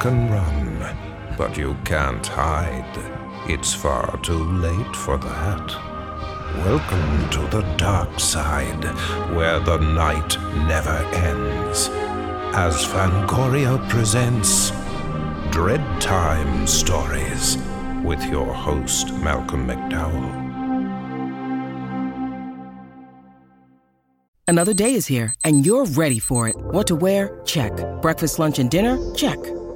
can run, but you can't hide. It's far too late for that. Welcome to the dark side, where the night never ends. As Fangoria presents Dread Time Stories with your host, Malcolm McDowell. Another day is here, and you're ready for it. What to wear? Check. Breakfast, lunch, and dinner? Check.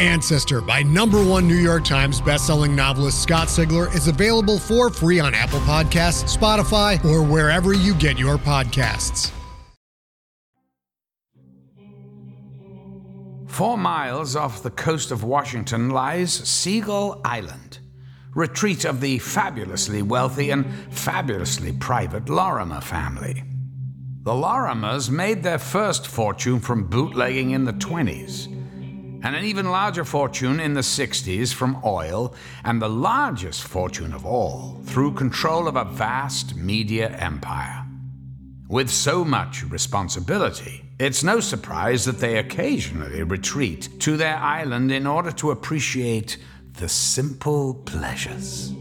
Ancestor, by #1 New York Times bestselling novelist Scott Sigler, is available for free on Apple Podcasts, Spotify, or wherever you get your podcasts. 4 miles off the coast of Washington lies Seagull Island, retreat of the fabulously wealthy and fabulously private Lorrimer family. The Lorrimers made their first fortune from bootlegging in the 20s, and an even larger fortune in the 60s from oil, and the largest fortune of all through control of a vast media empire. With so much responsibility, it's no surprise that they occasionally retreat to their island in order to appreciate the simple pleasures.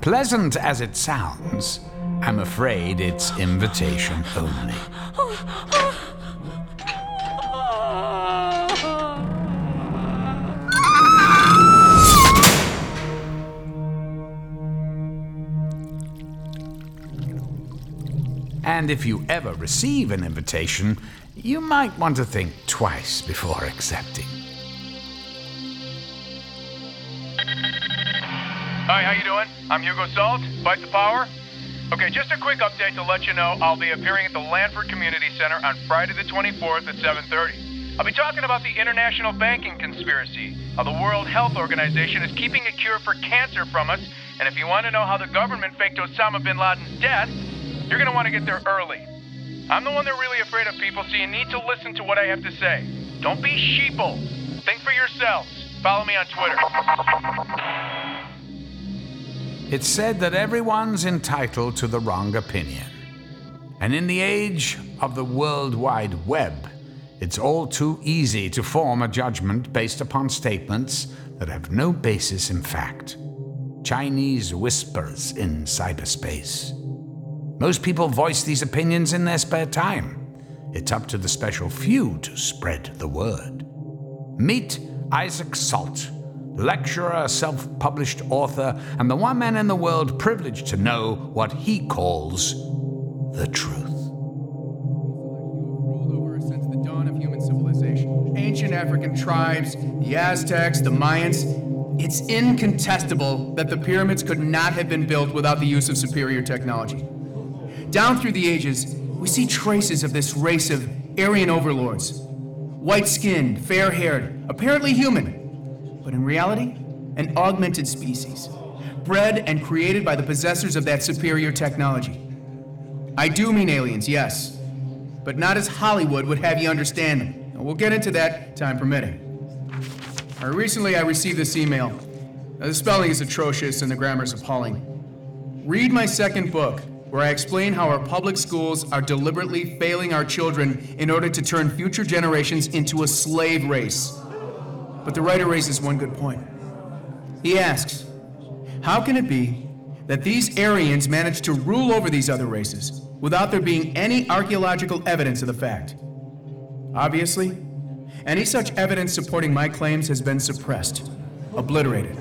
Pleasant as it sounds, I'm afraid it's invitation only. And if you ever receive an invitation, you might want to think twice before accepting. Hi, how you doing? I'm Hugo Salt, Fight the Power. Okay, just a quick update to let you know I'll be appearing at the Lanford Community Center on Friday the 24th at 7:30. I'll be talking about the international banking conspiracy, how the World Health Organization is keeping a cure for cancer from us, and if you want to know how the government faked Osama bin Laden's death, you're going to want to get there early. I'm the one that's really afraid of people, so you need to listen to what I have to say. Don't be sheeple. Think for yourselves. Follow me on Twitter. It's said that everyone's entitled to the wrong opinion. And in the age of the World Wide Web, it's all too easy to form a judgment based upon statements that have no basis in fact. Chinese whispers in cyberspace. Most people voice these opinions in their spare time. It's up to the special few to spread the word. Meet Isaac Salt, lecturer, self-published author, and the one man in the world privileged to know what he calls the truth. Ruled over since the dawn of human civilization. Ancient African tribes, the Aztecs, the Mayans. It's incontestable that the pyramids could not have been built without the use of superior technology. Down through the ages, we see traces of this race of Aryan overlords. White-skinned, fair-haired, apparently human, but in reality, an augmented species, bred and created by the possessors of that superior technology. I do mean aliens, yes, but not as Hollywood would have you understand them. And we'll get into that, time permitting. Recently, I received this email. Now, the spelling is atrocious and the grammar is appalling. Read my second book, where I explain how our public schools are deliberately failing our children in order to turn future generations into a slave race. But the writer raises one good point. He asks, how can it be that these Aryans managed to rule over these other races without there being any archaeological evidence of the fact? Obviously, any such evidence supporting my claims has been suppressed, obliterated.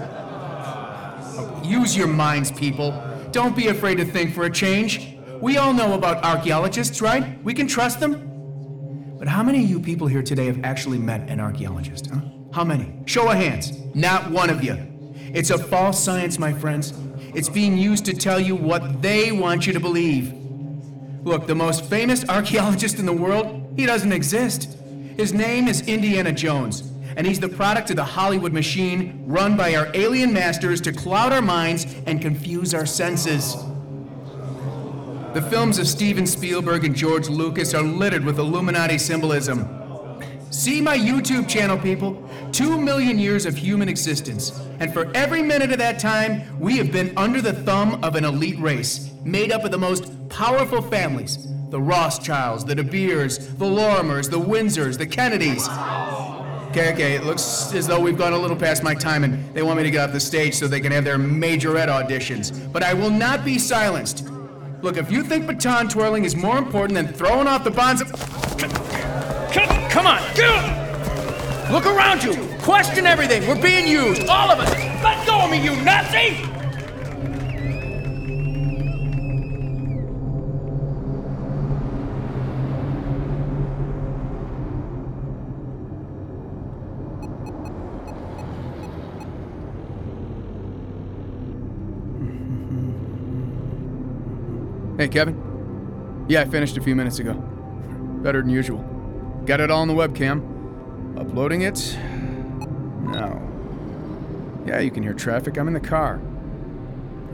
Use your minds, people. Don't be afraid to think for a change. We all know about archaeologists, right? We can trust them. But how many of you people here today have actually met an archaeologist, huh? How many? Show of hands. Not one of you. It's a false science, my friends. It's being used to tell you what they want you to believe. Look, the most famous archaeologist in the world, he doesn't exist. His name is Indiana Jones, and he's the product of the Hollywood machine run by our alien masters to cloud our minds and confuse our senses. The films of Steven Spielberg and George Lucas are littered with Illuminati symbolism. See my YouTube channel, people. 2 million years of human existence, and for every minute of that time, we have been under the thumb of an elite race, made up of the most powerful families, the Rothschilds, the De Beers, the Lorrimers, the Windsors, the Kennedys. Okay, it looks as though we've gone a little past my time and they want me to get off the stage so they can have their majorette auditions. But I will not be silenced. Look, if you think baton twirling is more important than throwing off the bonds of... Come on, get up! Look around you! Question everything! We're being used! All of us! Let go of me, you Nazi! Hey, Kevin. Yeah, I finished a few minutes ago. Better than usual. Got it all on the webcam. Uploading it? No. Yeah, you can hear traffic. I'm in the car.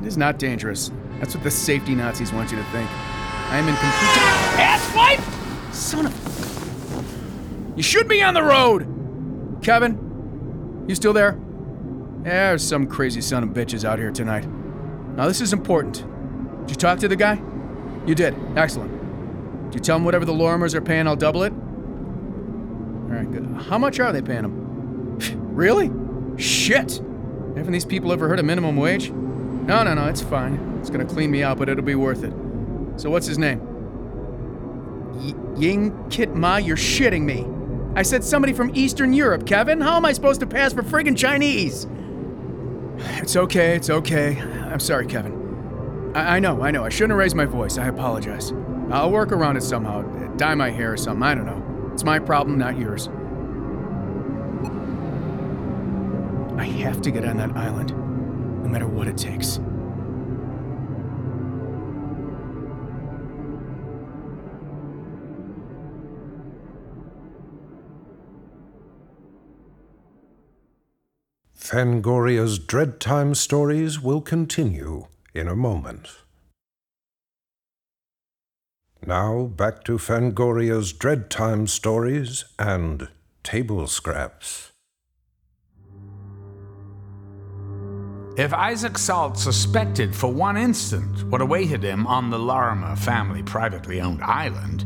It is not dangerous. That's what the safety Nazis want you to think. I am in complete... Asswipe! Son of... You should be on the road! Kevin? You still there? Yeah, there's some crazy son of bitches out here tonight. Now, this is important. Did you talk to the guy? You did. Excellent. Did you tell him whatever the Lorrimers are paying, I'll double it? All right, good. How much are they paying him? Really? Shit! Haven't these people ever heard of minimum wage? No, it's fine. It's gonna clean me out, but it'll be worth it. So what's his name? Ying Kit Ma, you're shitting me. I said somebody from Eastern Europe, Kevin. How am I supposed to pass for friggin' Chinese? It's okay. I'm sorry, Kevin. I know. I shouldn't have raised my voice. I apologize. I'll work around it somehow. Dye my hair or something. I don't know. It's my problem, not yours. I have to get on that island, no matter what it takes. Fangoria's Dread Time stories will continue in a moment. Now back to Fangoria's Dread Time stories and table scraps. If Isaac Salt suspected for one instant what awaited him on the Lorrimer family privately owned island,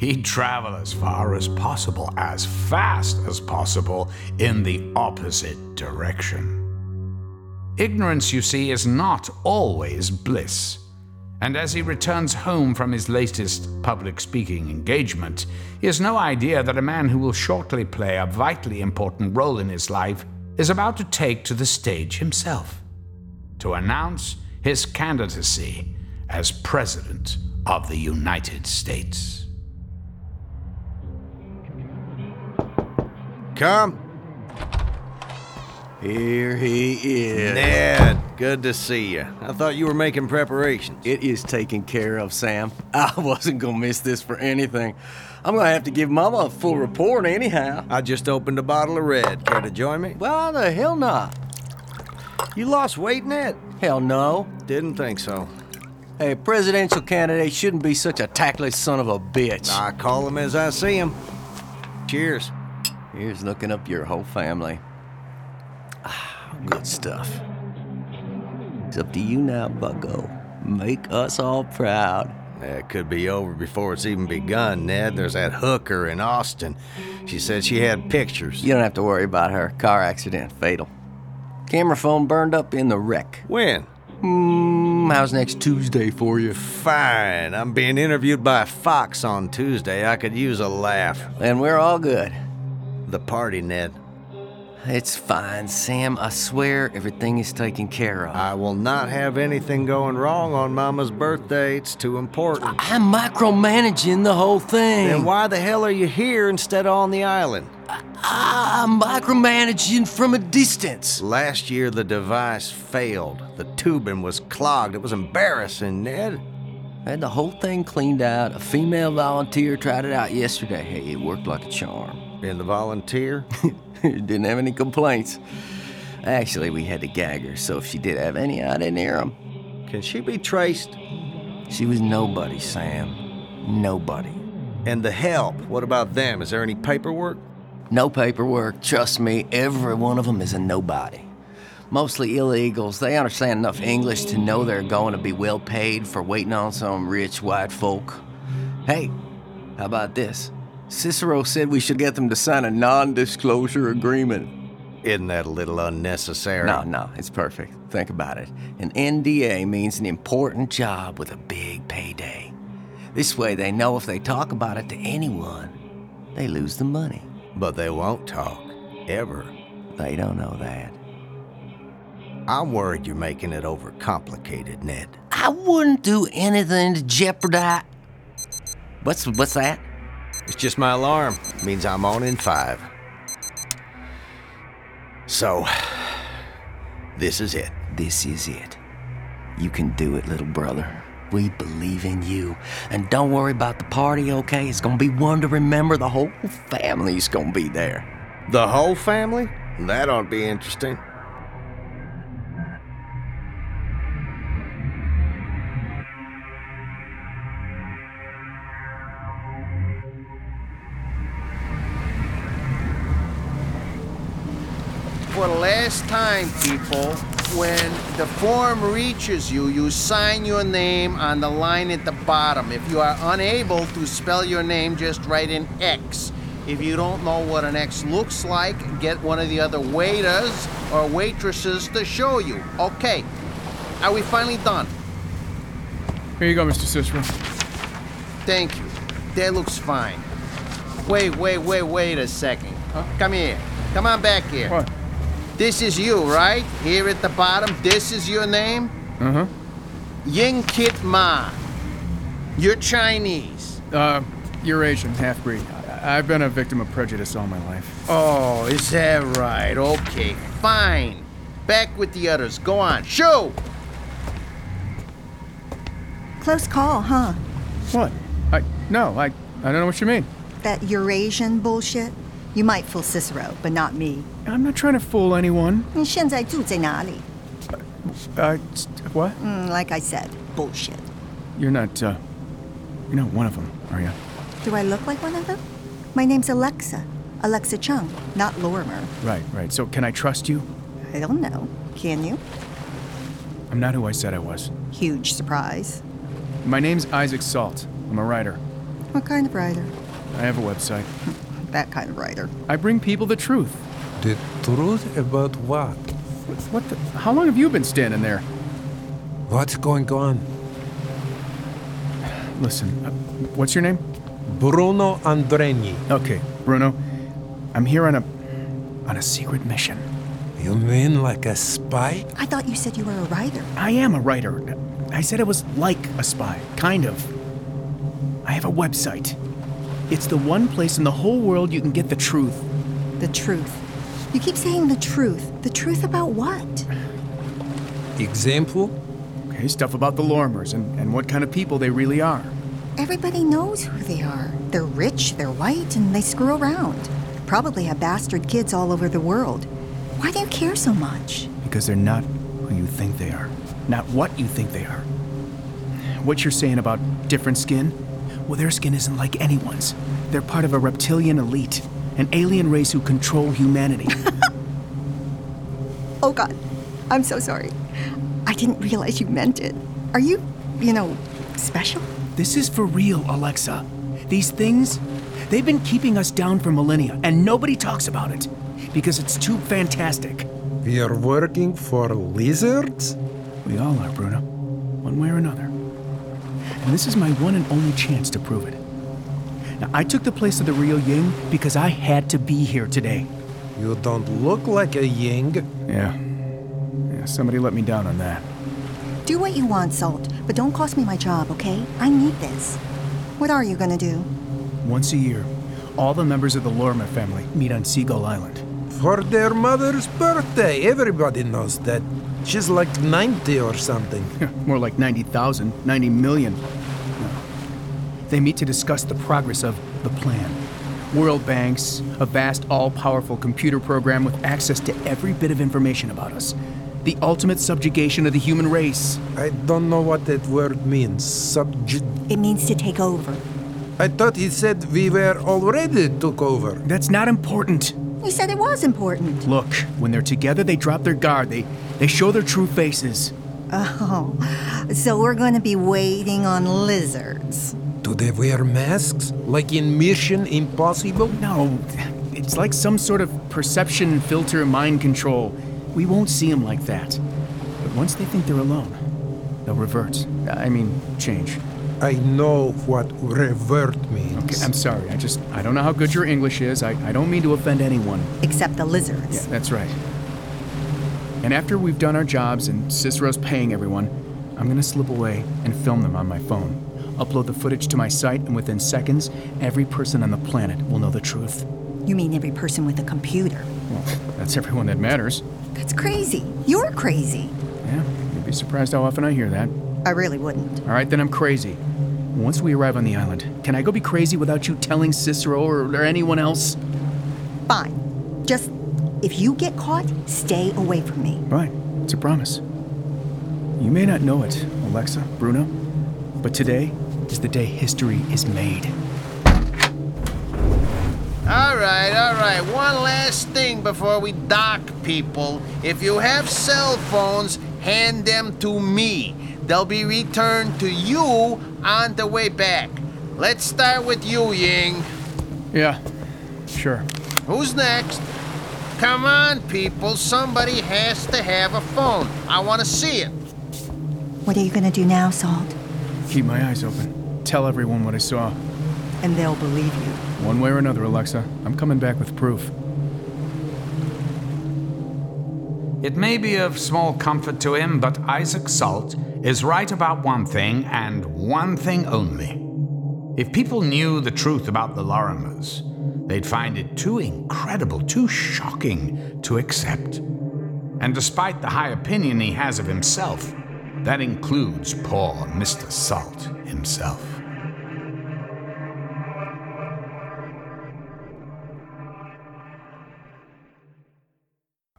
he'd travel as far as possible, as fast as possible, in the opposite direction. Ignorance, you see, is not always bliss. And as he returns home from his latest public speaking engagement, he has no idea that a man who will shortly play a vitally important role in his life is about to take to the stage himself to announce his candidacy as President of the United States. Come. Here he is. Ned, good to see you. I thought you were making preparations. It is taken care of, Sam. I wasn't gonna miss this for anything. I'm gonna have to give Mama a full report anyhow. I just opened a bottle of red. Care to join me? Well, the hell not. You lost weight, Ned? Hell no. Didn't think so. Hey, a presidential candidate shouldn't be such a tactless son of a bitch. I call him as I see him. Cheers. Here's looking up your whole family. Good stuff. It's up to you now, bucko. Make us all proud. It could be over before it's even begun, Ned. There's that hooker in Austin. She said she had pictures. You don't have to worry about her. Car accident, fatal. Camera phone burned up in the wreck. When? How's next Tuesday for you? Fine. I'm being interviewed by Fox on Tuesday. I could use a laugh. And we're all good. The party, Ned. It's fine, Sam. I swear everything is taken care of. I will not have anything going wrong on Mama's birthday. It's too important. I'm micromanaging the whole thing. Then why the hell are you here instead of on the island? I'm micromanaging from a distance. Last year, the device failed. The tubing was clogged. It was embarrassing, Ned. I had the whole thing cleaned out. A female volunteer tried it out yesterday. Hey, it worked like a charm. And the volunteer? Didn't have any complaints. Actually, we had to gag her, so if she did have any, I didn't hear them. Can she be traced? She was nobody, Sam. Nobody. And the help, what about them? Is there any paperwork? No paperwork. Trust me, every one of them is a nobody. Mostly illegals. They understand enough English to know they're going to be well paid for waiting on some rich white folk. Hey, how about this? Cicero said we should get them to sign a non-disclosure agreement. Isn't that a little unnecessary? No, it's perfect. Think about it. An NDA means an important job with a big payday. This way they know if they talk about it to anyone, they lose the money. But they won't talk. Ever. They don't know that. I'm worried you're making it overcomplicated, Ned. I wouldn't do anything to jeopardize... What's that? It's just my alarm. It means I'm on in 5. So, this is it. This is it. You can do it, little brother. We believe in you. And don't worry about the party, okay? It's gonna be one to remember. The whole family's gonna be there. The whole family? That ought to be interesting. For the last time, people, when the form reaches you, you sign your name on the line at the bottom. If you are unable to spell your name, just write an X. If you don't know what an X looks like, get one of the other waiters or waitresses to show you. Okay, are we finally done? Here you go, Mr. Cicero. Thank you. That looks fine. Wait a second. Huh? Come here. Come on back here. What? This is you, right? Here at the bottom, this is your name? Uh-huh. Ying Kit Ma. You're Chinese. Eurasian, half-breed. I've been a victim of prejudice all my life. Oh, is that right? Okay, fine. Back with the others. Go on. Shoo! Close call, huh? What? No, I don't know what you mean. That Eurasian bullshit? You might fool Cicero, but not me. I'm not trying to fool anyone. What? Like I said, bullshit. You're not one of them, are you? Do I look like one of them? My name's Alexa. Alexa Chung, not Lorrimer. Right. So can I trust you? I don't know. Can you? I'm not who I said I was. Huge surprise. My name's Isaac Salt. I'm a writer. What kind of writer? I have a website. That kind of writer. I bring people the truth. The truth about what? What the? How long have you been standing there? What's going on? Listen, what's your name? Bruno Andreni. Okay, Bruno. I'm here on a secret mission. You mean like a spy? I thought you said you were a writer. I am a writer. I said I was like a spy, kind of. I have a website. It's the one place in the whole world you can get the truth. The truth? You keep saying the truth. The truth about what? Example? Okay, stuff about the Lorrimers and what kind of people they really are. Everybody knows who they are. They're rich, they're white, and they screw around. Probably have bastard kids all over the world. Why do you care so much? Because they're not who you think they are. Not what you think they are. What you're saying about different skin? Well, their skin isn't like anyone's. They're part of a reptilian elite, an alien race who control humanity. Oh, God. I'm so sorry. I didn't realize you meant it. Are you, special? This is for real, Alexa. These things, they've been keeping us down for millennia, and nobody talks about it, because it's too fantastic. We are working for lizards? We all are, Bruno. One way or another. And this is my one and only chance to prove it. Now, I took the place of the real Ying because I had to be here today. You don't look like a Ying. Yeah, somebody let me down on that. Do what you want, Salt, but don't cost me my job, okay? I need this. What are you gonna do? Once a year, all the members of the Lorrimer family meet on Seagull Island. For their mother's birthday. Everybody knows that. She's like 90 or something. More like 90,000, 90 million. No. They meet to discuss the progress of the plan. World Banks, a vast, all-powerful computer program with access to every bit of information about us. The ultimate subjugation of the human race. I don't know what that word means. It means to take over. I thought he said we were already took over. That's not important. We said it was important. Look, when they're together, they drop their guard. They show their true faces. Oh, so we're going to be waiting on lizards. Do they wear masks? Like in Mission Impossible? No, it's like some sort of perception filter mind control. We won't see them like that. But once they think they're alone, they'll revert. Change. I know what revert means. Okay, I'm sorry. I don't know how good your English is. I don't mean to offend anyone. Except the lizards. Yeah, that's right. And after we've done our jobs and Cicero's paying everyone, I'm going to slip away and film them on my phone. Upload the footage to my site, and within seconds, every person on the planet will know the truth. You mean every person with a computer? Well, that's everyone that matters. That's crazy. You're crazy. Yeah, you'd be surprised how often I hear that. I really wouldn't. All right, then I'm crazy. Once we arrive on the island, can I go be crazy without you telling Cicero or anyone else? Fine. Just, if you get caught, stay away from me. Right. It's a promise. You may not know it, Alexa, Bruno, but today is the day history is made. All right. One last thing before we dock, people. If you have cell phones, hand them to me. They'll be returned to you on the way back. Let's start with you, Ying. Yeah, sure. Who's next? Come on, people. Somebody has to have a phone. I want to see it. What are you going to do now, Salt? Keep my eyes open. Tell everyone what I saw. And they'll believe you. One way or another, Alexa. I'm coming back with proof. It may be of small comfort to him, but Isaac Salt is right about one thing, and one thing only. If people knew the truth about the Lorrimers, they'd find it too incredible, too shocking to accept. And despite the high opinion he has of himself, that includes poor Mr. Salt himself.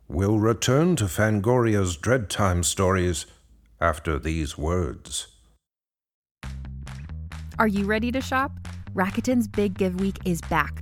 We'll return to Fangoria's Dreadtime stories after these words. Are you ready to shop? Rakuten's Big Give Week is back.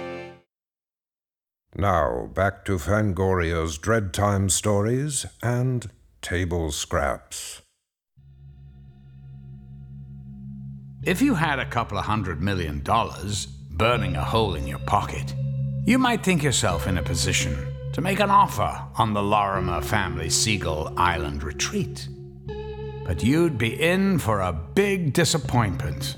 Now, back to Fangoria's Dread Time stories and table scraps. If you had a couple of $100 million burning a hole in your pocket, you might think yourself in a position to make an offer on the Lorrimer family Seagull Island retreat. But you'd be in for a big disappointment.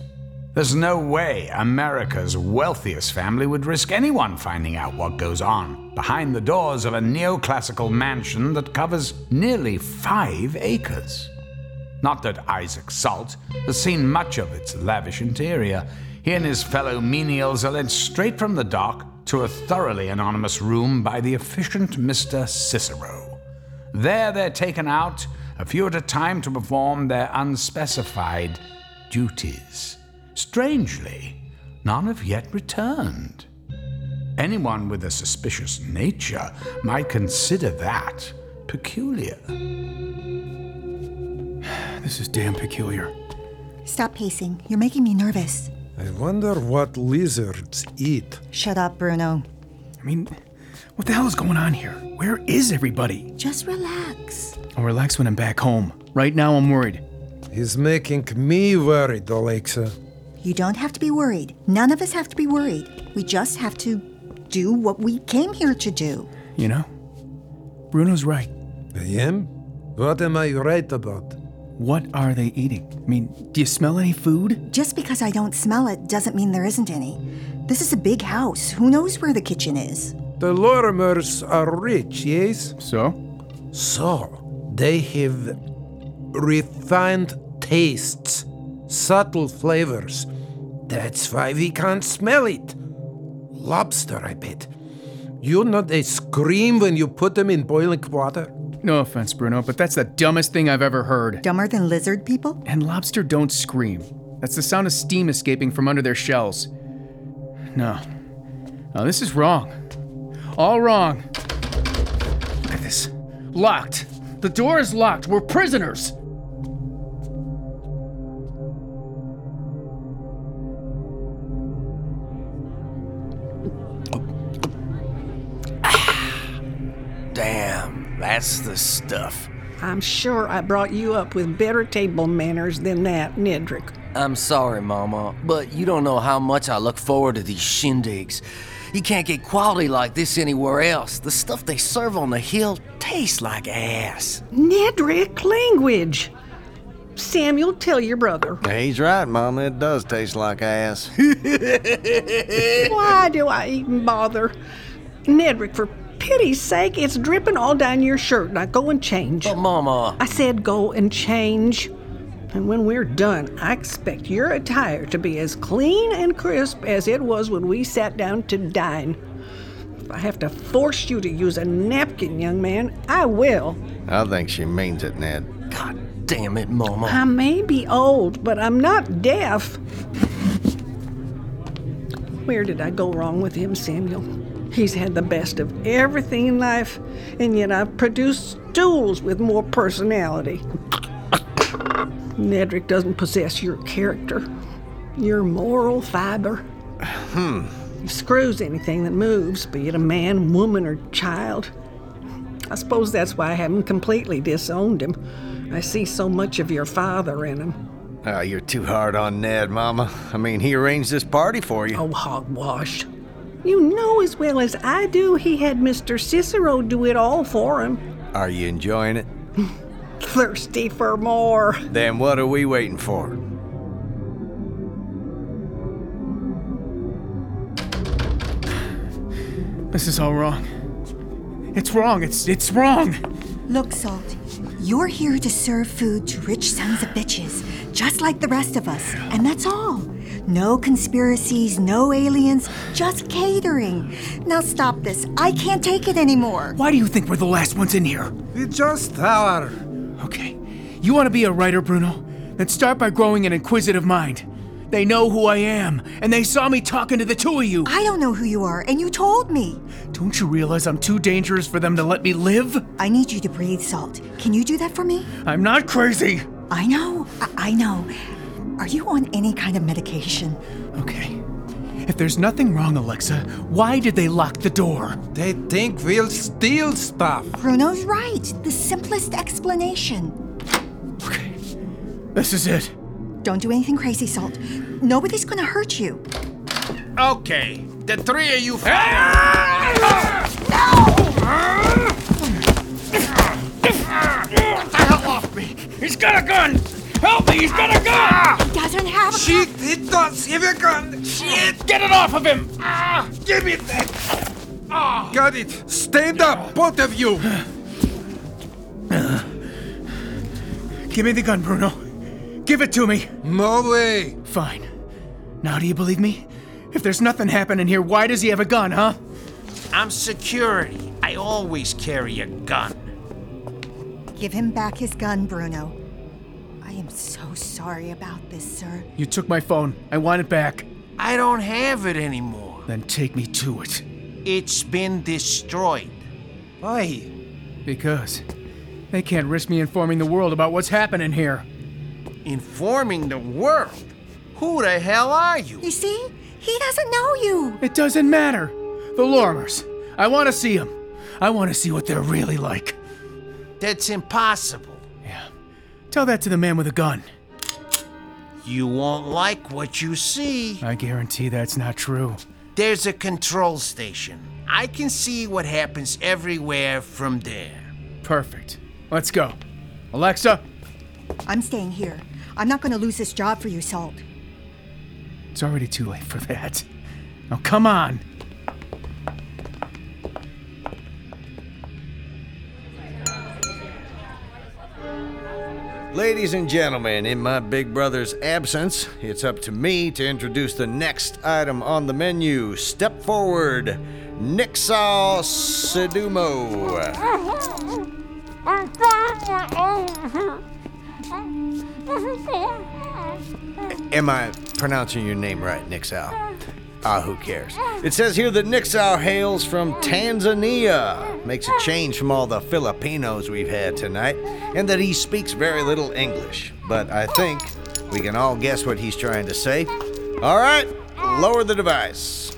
There's no way America's wealthiest family would risk anyone finding out what goes on behind the doors of a neoclassical mansion that covers nearly 5 acres. Not that Isaac Salt has seen much of its lavish interior. He and his fellow menials are led straight from the dock to a thoroughly anonymous room by the efficient Mr. Cicero. There they're taken out, a few at a time, to perform their unspecified duties. Strangely, none have yet returned. Anyone with a suspicious nature might consider that peculiar. This is damn peculiar. Stop pacing. You're making me nervous. I wonder what lizards eat. Shut up, Bruno. I mean, what the hell is going on here? Where is everybody? Just relax. I'll relax when I'm back home. Right now, I'm worried. He's making me worried, Alexa. You don't have to be worried. None of us have to be worried. We just have to do what we came here to do. You know, Bruno's right. I am? What am I right about? What are they eating? I mean, do you smell any food? Just because I don't smell it doesn't mean there isn't any. This is a big house. Who knows where the kitchen is? The Lorrimers are rich, yes? So? So, they have refined tastes. Subtle flavors. That's why we can't smell it. Lobster, I bet. You know they scream when you put them in boiling water? No offense, Bruno, but that's the dumbest thing I've ever heard. Dumber than lizard people? And lobster don't scream. That's the sound of steam escaping from under their shells. No, this is wrong. All wrong. Look at this. Locked. The door is locked. We're prisoners. Damn, that's the stuff. I'm sure I brought you up with better table manners than that, Nedrick. I'm sorry, Mama, but you don't know how much I look forward to these shindigs. You can't get quality like this anywhere else. The stuff they serve on the hill tastes like ass. Nedrick, language. Samuel, tell your brother. He's right, Mama. It does taste like ass. Why do I even bother? Nedrick, for pity's sake, it's dripping all down your shirt. Now go and change. But, Mama... I said go and change. And when we're done, I expect your attire to be as clean and crisp as it was when we sat down to dine. If I have to force you to use a napkin, young man, I will. I think she means it, Ned. God damn it, Mama. I may be old, but I'm not deaf. Where did I go wrong with him, Samuel? He's had the best of everything in life, and yet I've produced stools with more personality. Nedrick doesn't possess your character, your moral fiber. Screws anything that moves, be it a man, woman, or child. I suppose that's why I haven't completely disowned him. I see so much of your father in him. Oh, you're too hard on Ned, Mama. I mean, he arranged this party for you. Oh, hogwash. You know as well as I do he had Mr. Cicero do it all for him. Are you enjoying it? Thirsty for more. Then what are we waiting for? This is all wrong. It's wrong. It's wrong. Look, Salt, you're here to serve food to rich sons of bitches, just like the rest of us, and that's all. No conspiracies, no aliens, just catering. Now stop this. I can't take it anymore. Why do you think we're the last ones in here? We just are. Okay. You want to be a writer, Bruno? Then start by growing an inquisitive mind. They know who I am, and they saw me talking to the two of you. I don't know who you are, and you told me. Don't you realize I'm too dangerous for them to let me live? I need you to breathe, Salt. Can you do that for me? I'm not crazy. I know. I know. Are you on any kind of medication? Okay. If there's nothing wrong, Alexa, why did they lock the door? They think we'll steal stuff. Bruno's right. The simplest explanation. Okay. This is it. Don't do anything crazy, Salt. Nobody's gonna hurt you. Okay, the three of you fired! No! Get the hell off me! He's got a gun! Help me, he's got a gun! He doesn't have a gun! He does have a gun! Shit! Get it off of him! Give me that! Oh. Got it! Stand up, both of you! Give me the gun, Bruno. Give it to me! No way! Fine. Now do you believe me? If there's nothing happening here, why does he have a gun, huh? I'm security. I always carry a gun. Give him back his gun, Bruno. I am so sorry about this, sir. You took my phone. I want it back. I don't have it anymore. Then take me to it. It's been destroyed. Why? Because they can't risk me informing the world about what's happening here. Informing the world? Who the hell are you? You see? He doesn't know you. It doesn't matter. The Lorrimers. I want to see them. I want to see what they're really like. That's impossible. Yeah. Tell that to the man with a gun. You won't like what you see. I guarantee that's not true. There's a control station. I can see what happens everywhere from there. Perfect. Let's go. Alexa? I'm staying here. I'm not going to lose this job for you, Salt. It's already too late for that. Now, come on. Ladies and gentlemen, in my big brother's absence, it's up to me to introduce the next item on the menu. Step forward, Nixau Sedumo. Am I pronouncing your name right, Nixau? Who cares? It says here that Nixau hails from Tanzania, makes a change from all the Filipinos we've had tonight, and that he speaks very little English. But I think we can all guess what he's trying to say. All right, lower the device.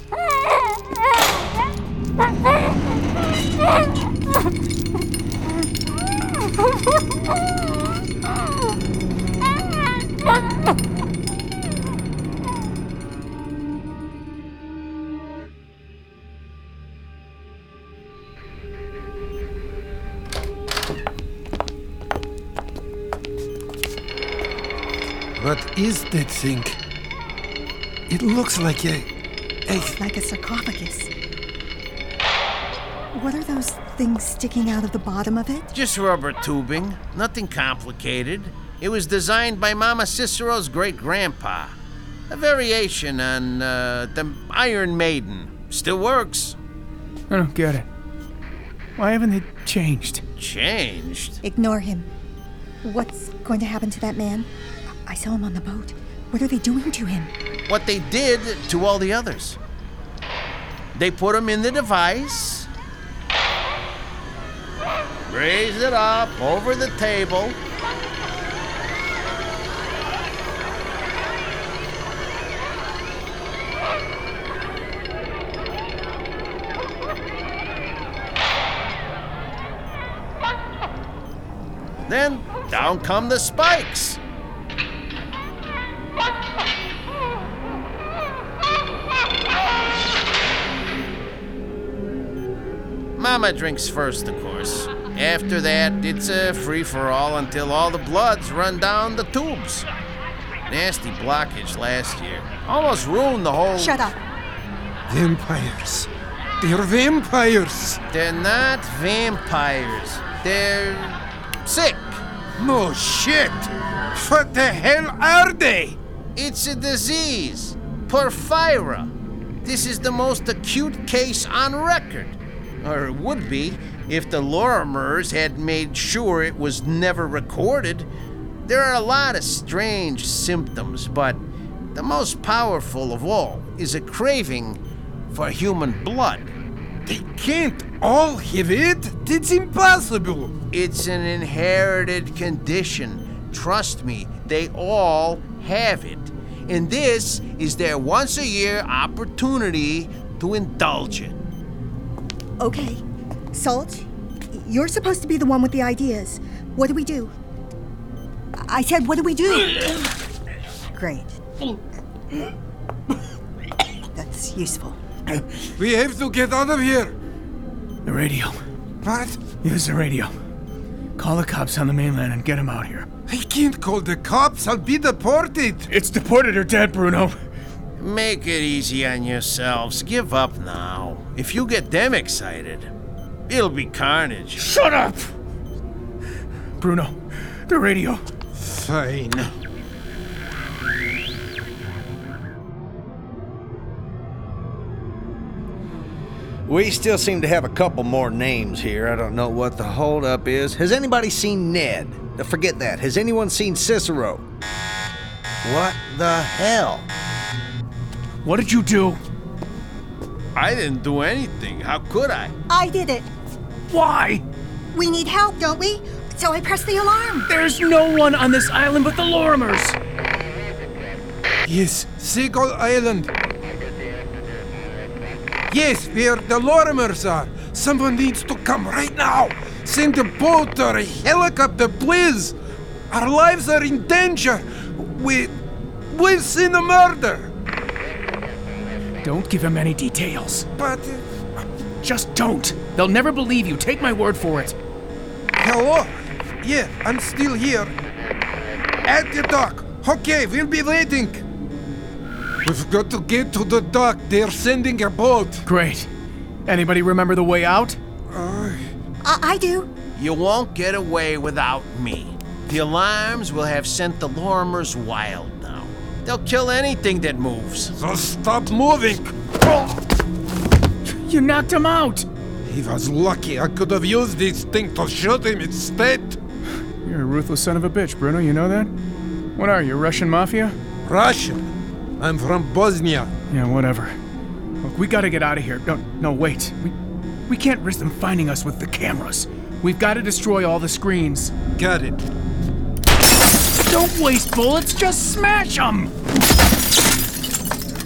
What is that thing? It looks like It's like a sarcophagus. What are those things sticking out of the bottom of it? Just rubber tubing. Nothing complicated. It was designed by Mama Cicero's great-grandpa. A variation on the Iron Maiden. Still works. I don't get it. Why haven't they changed? Changed? Ignore him. What's going to happen to that man? I saw him on the boat. What are they doing to him? What they did to all the others. They put them in the device, raise it up over the table. Then down come the spikes. Mama drinks first, of course. After that, it's a free-for-all until all the bloods run down the tubes. Nasty blockage last year. Almost ruined the whole... Shut up. Vampires. They're vampires. They're not vampires. They're sick. No shit. What the hell are they? It's a disease. Porphyria. This is the most acute case on record. Or it would be, if the Lorrimers had made sure it was never recorded. There are a lot of strange symptoms, but the most powerful of all is a craving for human blood. They can't all have it? It's impossible. It's an inherited condition. Trust me, they all have it. And this is their once-a-year opportunity to indulge it. Okay, Salt, you're supposed to be the one with the ideas. What do we do? I said, what do we do? Great. That's useful. We have to get out of here. The radio. What? Use the radio. Call the cops on the mainland and get them out here. I can't call the cops. I'll be deported. It's deported or dead, Bruno. Make it easy on yourselves. Give up now. If you get them excited, it'll be carnage. Shut up! Bruno, the radio. Fine. We still seem to have a couple more names here. I don't know what the holdup is. Has anybody seen Ned? Forget that. Has anyone seen Cicero? What the hell? What did you do? I didn't do anything. How could I? I did it. Why? We need help, don't we? So I pressed the alarm. There's no one on this island but the Lorrimers. Yes, Seagull Island. Yes, where the Lorrimers are. Someone needs to come right now. Send a boat or a helicopter, please. Our lives are in danger. We've seen a murder. Don't give him any details. But... Just don't. They'll never believe you. Take my word for it. Hello? Yeah, I'm still here. At the dock. Okay, we'll be waiting. We've got to get to the dock. They're sending a boat. Great. Anybody remember the way out? I do. You won't get away without me. The alarms will have sent the Lorrimers wild. They'll kill anything that moves. So stop moving! You knocked him out! He was lucky. I could have used this thing to shoot him instead. You're a ruthless son of a bitch, Bruno. You know that? What are you, Russian mafia? Russian? I'm from Bosnia. Yeah, whatever. Look, we gotta get out of here. No, wait. We can't risk them finding us with the cameras. We've gotta destroy all the screens. Got it. Don't waste bullets, just smash them!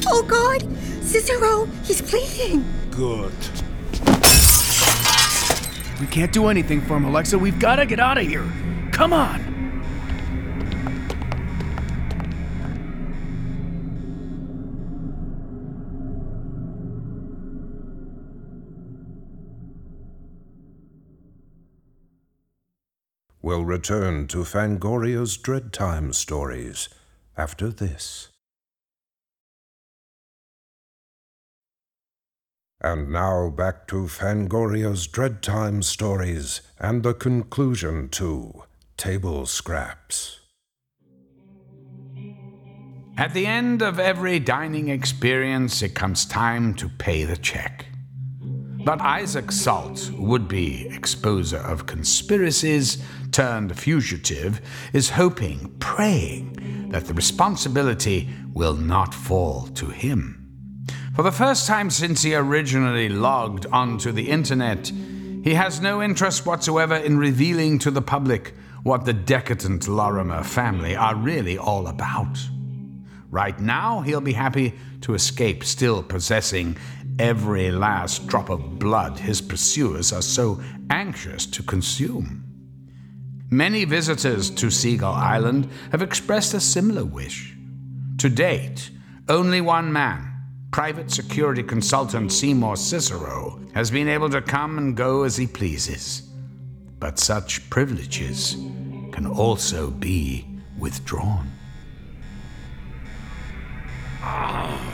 Oh God! Cicero, he's bleeding! Good. We can't do anything for him, Alexa. We've got to get out of here. Come on! We'll return to Fangoria's Dread Time stories after this. And now back to Fangoria's Dread Time stories and the conclusion to Table Scraps. At the end of every dining experience, it comes time to pay the check. But Isaac Salt, would-be exposer of conspiracies turned fugitive, is hoping, praying, that the responsibility will not fall to him. For the first time since he originally logged onto the internet, he has no interest whatsoever in revealing to the public what the decadent Lorrimer family are really all about. Right now, he'll be happy to escape still possessing every last drop of blood his pursuers are so anxious to consume. Many visitors to Seagull Island have expressed a similar wish. To date, only one man, private security consultant Seymour Cicero, has been able to come and go as he pleases. But such privileges can also be withdrawn. Oh,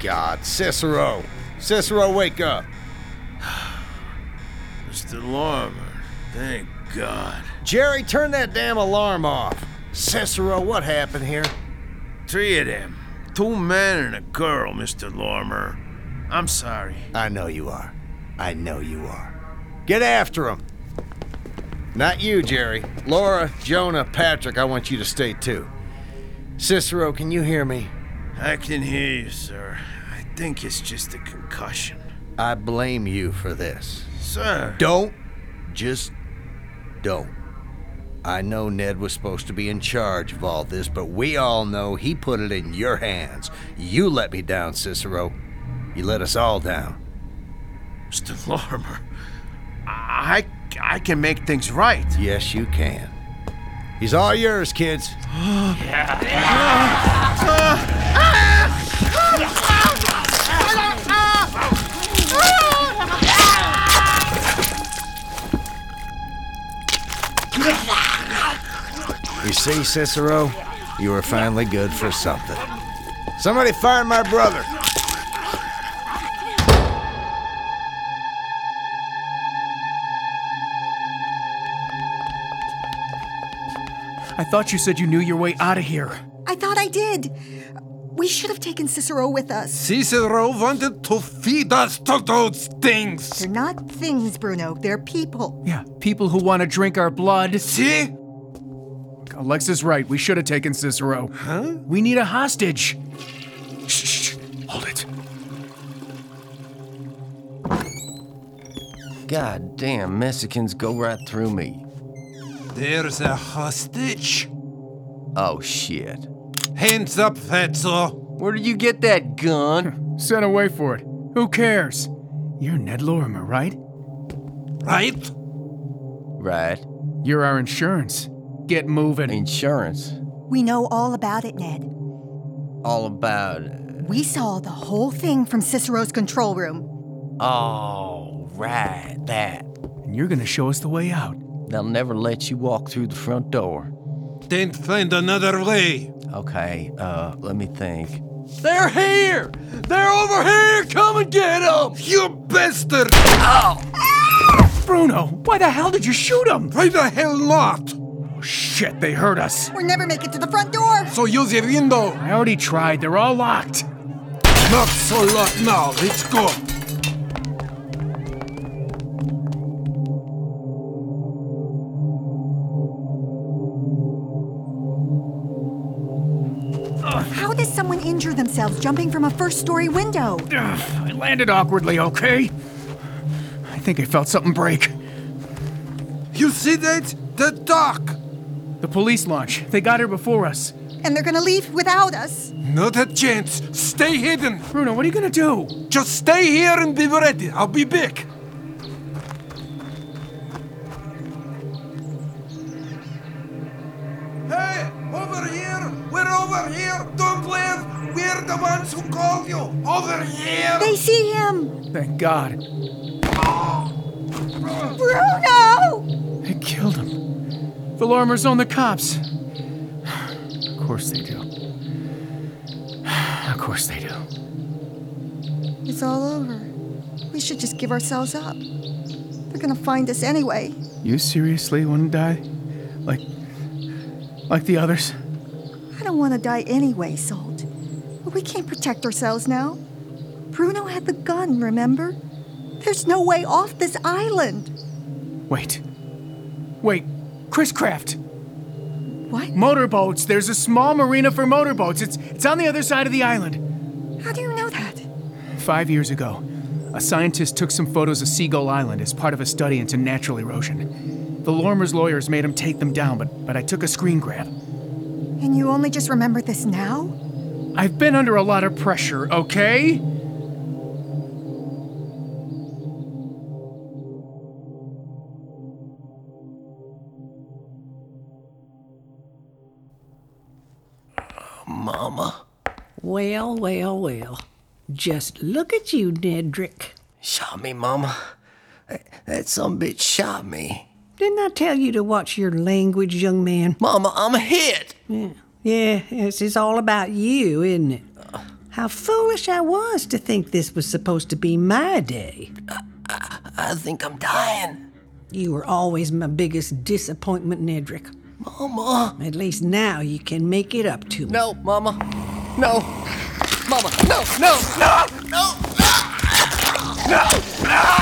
God. Cicero! Cicero, wake up! Mr. Lorrimer, thank God. Jerry, turn that damn alarm off! Cicero, what happened here? 3 of them. 2 men and a girl, Mr. Lorrimer. I'm sorry. I know you are. I know you are. Get after them! Not you, Jerry. Laura, Jonah, Patrick, I want you to stay too. Cicero, can you hear me? I can hear you, sir. I think it's just a concussion. I blame you for this. Sir! Don't! Just don't. I know Ned was supposed to be in charge of all this, but we all know he put it in your hands. You let me down, Cicero. You let us all down. Mr. Lorrimer, I can make things right. Yes, you can. He's all yours, kids. You see, Cicero, you are finally good for something. Somebody find my brother. I thought you said you knew your way out of here. I thought I did. We should have taken Cicero with us. Cicero wanted to feed us to those things. They're not things, Bruno. They're people. Yeah, people who want to drink our blood. See? Look, Alexa's right. We should have taken Cicero. Huh? We need a hostage. Shh. Hold it. God damn, Mexicans go right through me. There's a hostage. Oh, shit. Hands up, Fatso. Where did you get that gun? Sent away for it. Who cares? You're Ned Lorrimer, right? Right? Right. You're our insurance. Get moving. Insurance? We know all about it, Ned. All about it? We saw the whole thing from Cicero's control room. Oh, right, that. And you're gonna show us the way out. They'll never let you walk through the front door. Then find another way. Okay, let me think. They're here! They're over here! Come and get them! You bastard! Ow! Bruno, why the hell did you shoot him? Why the hell not? Oh, shit, they hurt us. We'll never make it to the front door. So use your window. I already tried. They're all locked. Not so locked now. Let's go. Someone injured themselves jumping from a first-story window. Ugh, I landed awkwardly, okay? I think I felt something break. You see that? The dock! The police launch. They got here before us. And they're gonna leave without us. Not a chance. Stay hidden. Bruno, what are you gonna do? Just stay here and be ready. I'll be back. Who called you? Over here! They see him! Thank God. Bruno! They killed him. The Lorrimers own the cops. Of course they do. Of course they do. It's all over. We should just give ourselves up. They're gonna find us anyway. You seriously want to die? Like the others? I don't want to die anyway, Salt. We can't protect ourselves now. Bruno had the gun, remember? There's no way off this island. Wait. Chris Kraft. What? Motorboats. There's a small marina for motorboats. It's on the other side of the island. How do you know that? 5 years ago, a scientist took some photos of Seagull Island as part of a study into natural erosion. The Lorrimer's lawyers made him take them down, but I took a screen grab. And you only just remember this now? I've been under a lot of pressure, okay? Mama. Well, well, well. Just look at you, Nedrick. Shot me, Mama. That sumbitch shot me. Didn't I tell you to watch your language, young man? Mama, I'm hit. Yeah, this is all about you, isn't it? How foolish I was to think this was supposed to be my day. I think I'm dying. You were always my biggest disappointment, Nedrick. Mama. At least now you can make it up to me. No, Mama. No. Mama. No, no, no, no. No. No.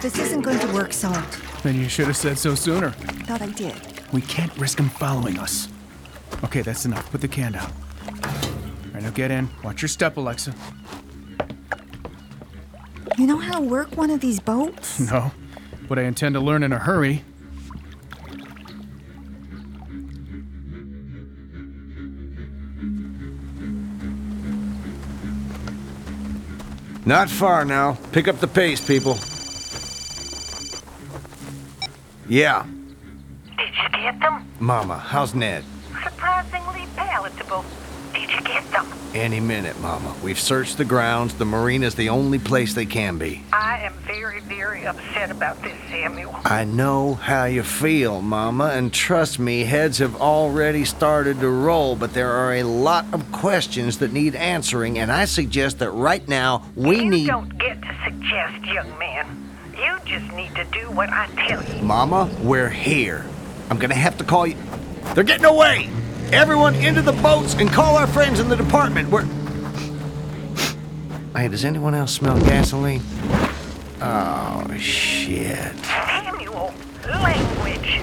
This isn't going to work, Salt. Then you should have said so sooner. Thought I did. We can't risk them following us. Okay, that's enough. Put the can down. All right, now get in. Watch your step, Alexa. You know how to work one of these boats? No, but I intend to learn in a hurry. Not far now. Pick up the pace, people. Yeah. Did you get them? Mama, how's Ned? Surprisingly palatable. Did you get them? Any minute, Mama. We've searched the grounds. The marina's the only place they can be. I am very, very upset about this, Samuel. I know how you feel, Mama, and trust me, heads have already started to roll, but there are a lot of questions that need answering, and I suggest that right now You don't get to suggest, young man. You just need to do what I tell you. Mama, we're here. I'm gonna have to call you. They're getting away! Everyone into the boats and call our friends in the department. Hey, does anyone else smell gasoline? Oh, shit. Samuel, language.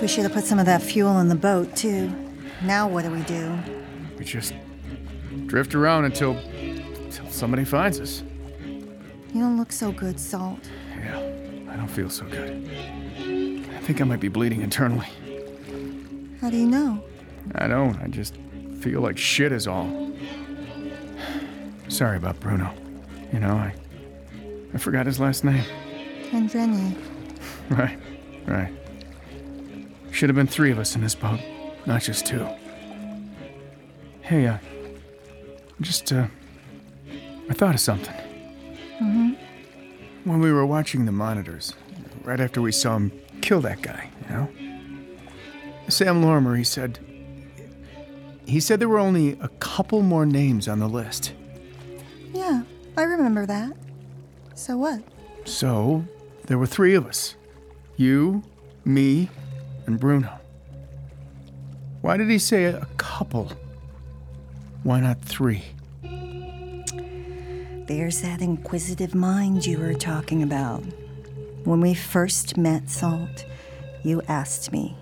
We should have put some of that fuel in the boat, too. Now what do? We just drift around until somebody finds us. You don't look so good, Salt. Yeah, I don't feel so good. I think I might be bleeding internally. How do you know? I don't. I just feel like shit is all. Sorry about Bruno. You know, I forgot his last name. Andreni. Right. Should have been three of us in this boat, not just two. Hey, I thought of something. Mm-hmm. When we were watching the monitors, right after we saw him kill that guy, you know? Sam Lorrimer, he said there were only a couple more names on the list. Yeah, I remember that. So what? So, there were three of us. You, me, and Bruno. Why did he say a couple? Why not three? There's that inquisitive mind you were talking about. When we first met, Salt, you asked me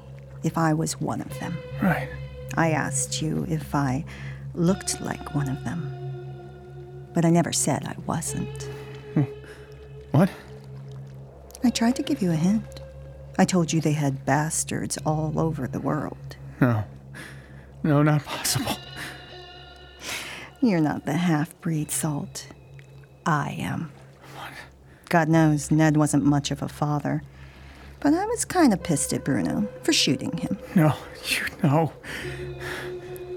if I was one of them. Right. I asked you if I looked like one of them. But I never said I wasn't. What? I tried to give you a hint. I told you they had bastards all over the world. No, not possible. You're not the half-breed, Salt. I am. What? God knows Ned wasn't much of a father. But I was kind of pissed at Bruno for shooting him. No, you know.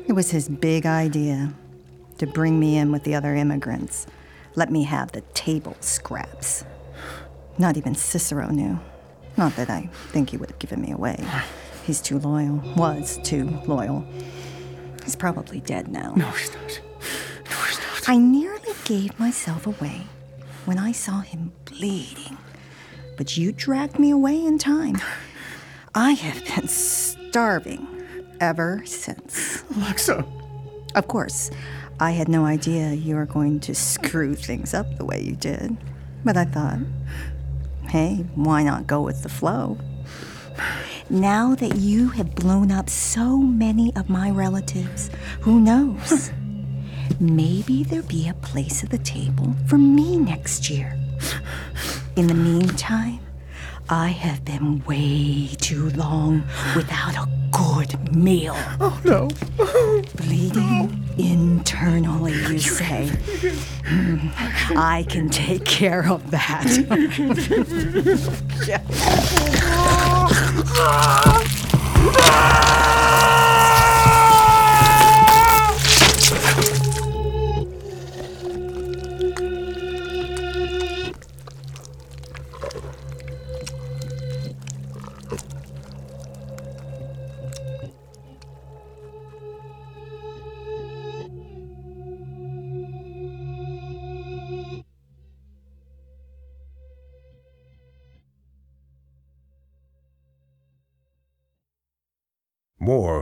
It was his big idea to bring me in with the other immigrants. Let me have the table scraps. Not even Cicero knew. Not that I think he would have given me away. He's too loyal. Was too loyal. He's probably dead now. No, he's not. No, he's not. I nearly gave myself away when I saw him bleeding. But you dragged me away in time. I have been starving ever since. Alexa. Of course, I had no idea you were going to screw things up the way you did. But I thought, hey, why not go with the flow? Now that you have blown up so many of my relatives, who knows? Maybe there'll be a place at the table for me next year. In the meantime, I have been way too long without a good meal. Oh, no. Bleeding internally, you say. I can take care of that. More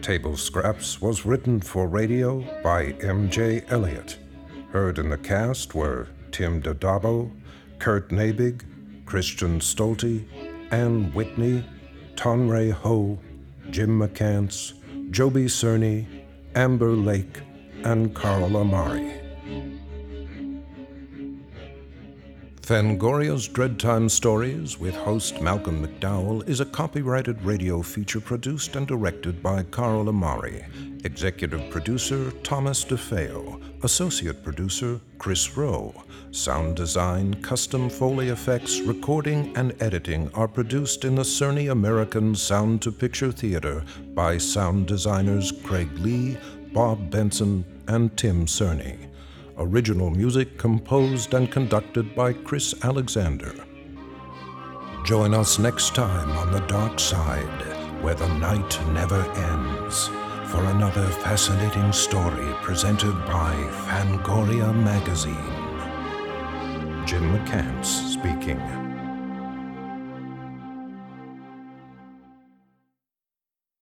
Table Scraps was written for radio by M.J. Elliott. Heard in the cast were Tim DiDabbo, Kurt Nabig, Christian Stolte, Ann Whitney, Tonray Ho, Jim McCants, Joby Cerny, Amber Lake, and Carl Amari. Fangoria's Dreadtime Stories with host Malcolm McDowell is a copyrighted radio feature produced and directed by Carl Amari, executive producer Thomas DeFeo, associate producer Chris Rowe. Sound design, custom Foley effects, recording, and editing are produced in the Cerny American Sound to Picture Theater by sound designers Craig Lee, Bob Benson, and Tim Cerny. Original music composed and conducted by Chris Alexander. Join us next time on The Dark Side, where the night never ends, for another fascinating story presented by Fangoria Magazine. Jim McCants speaking.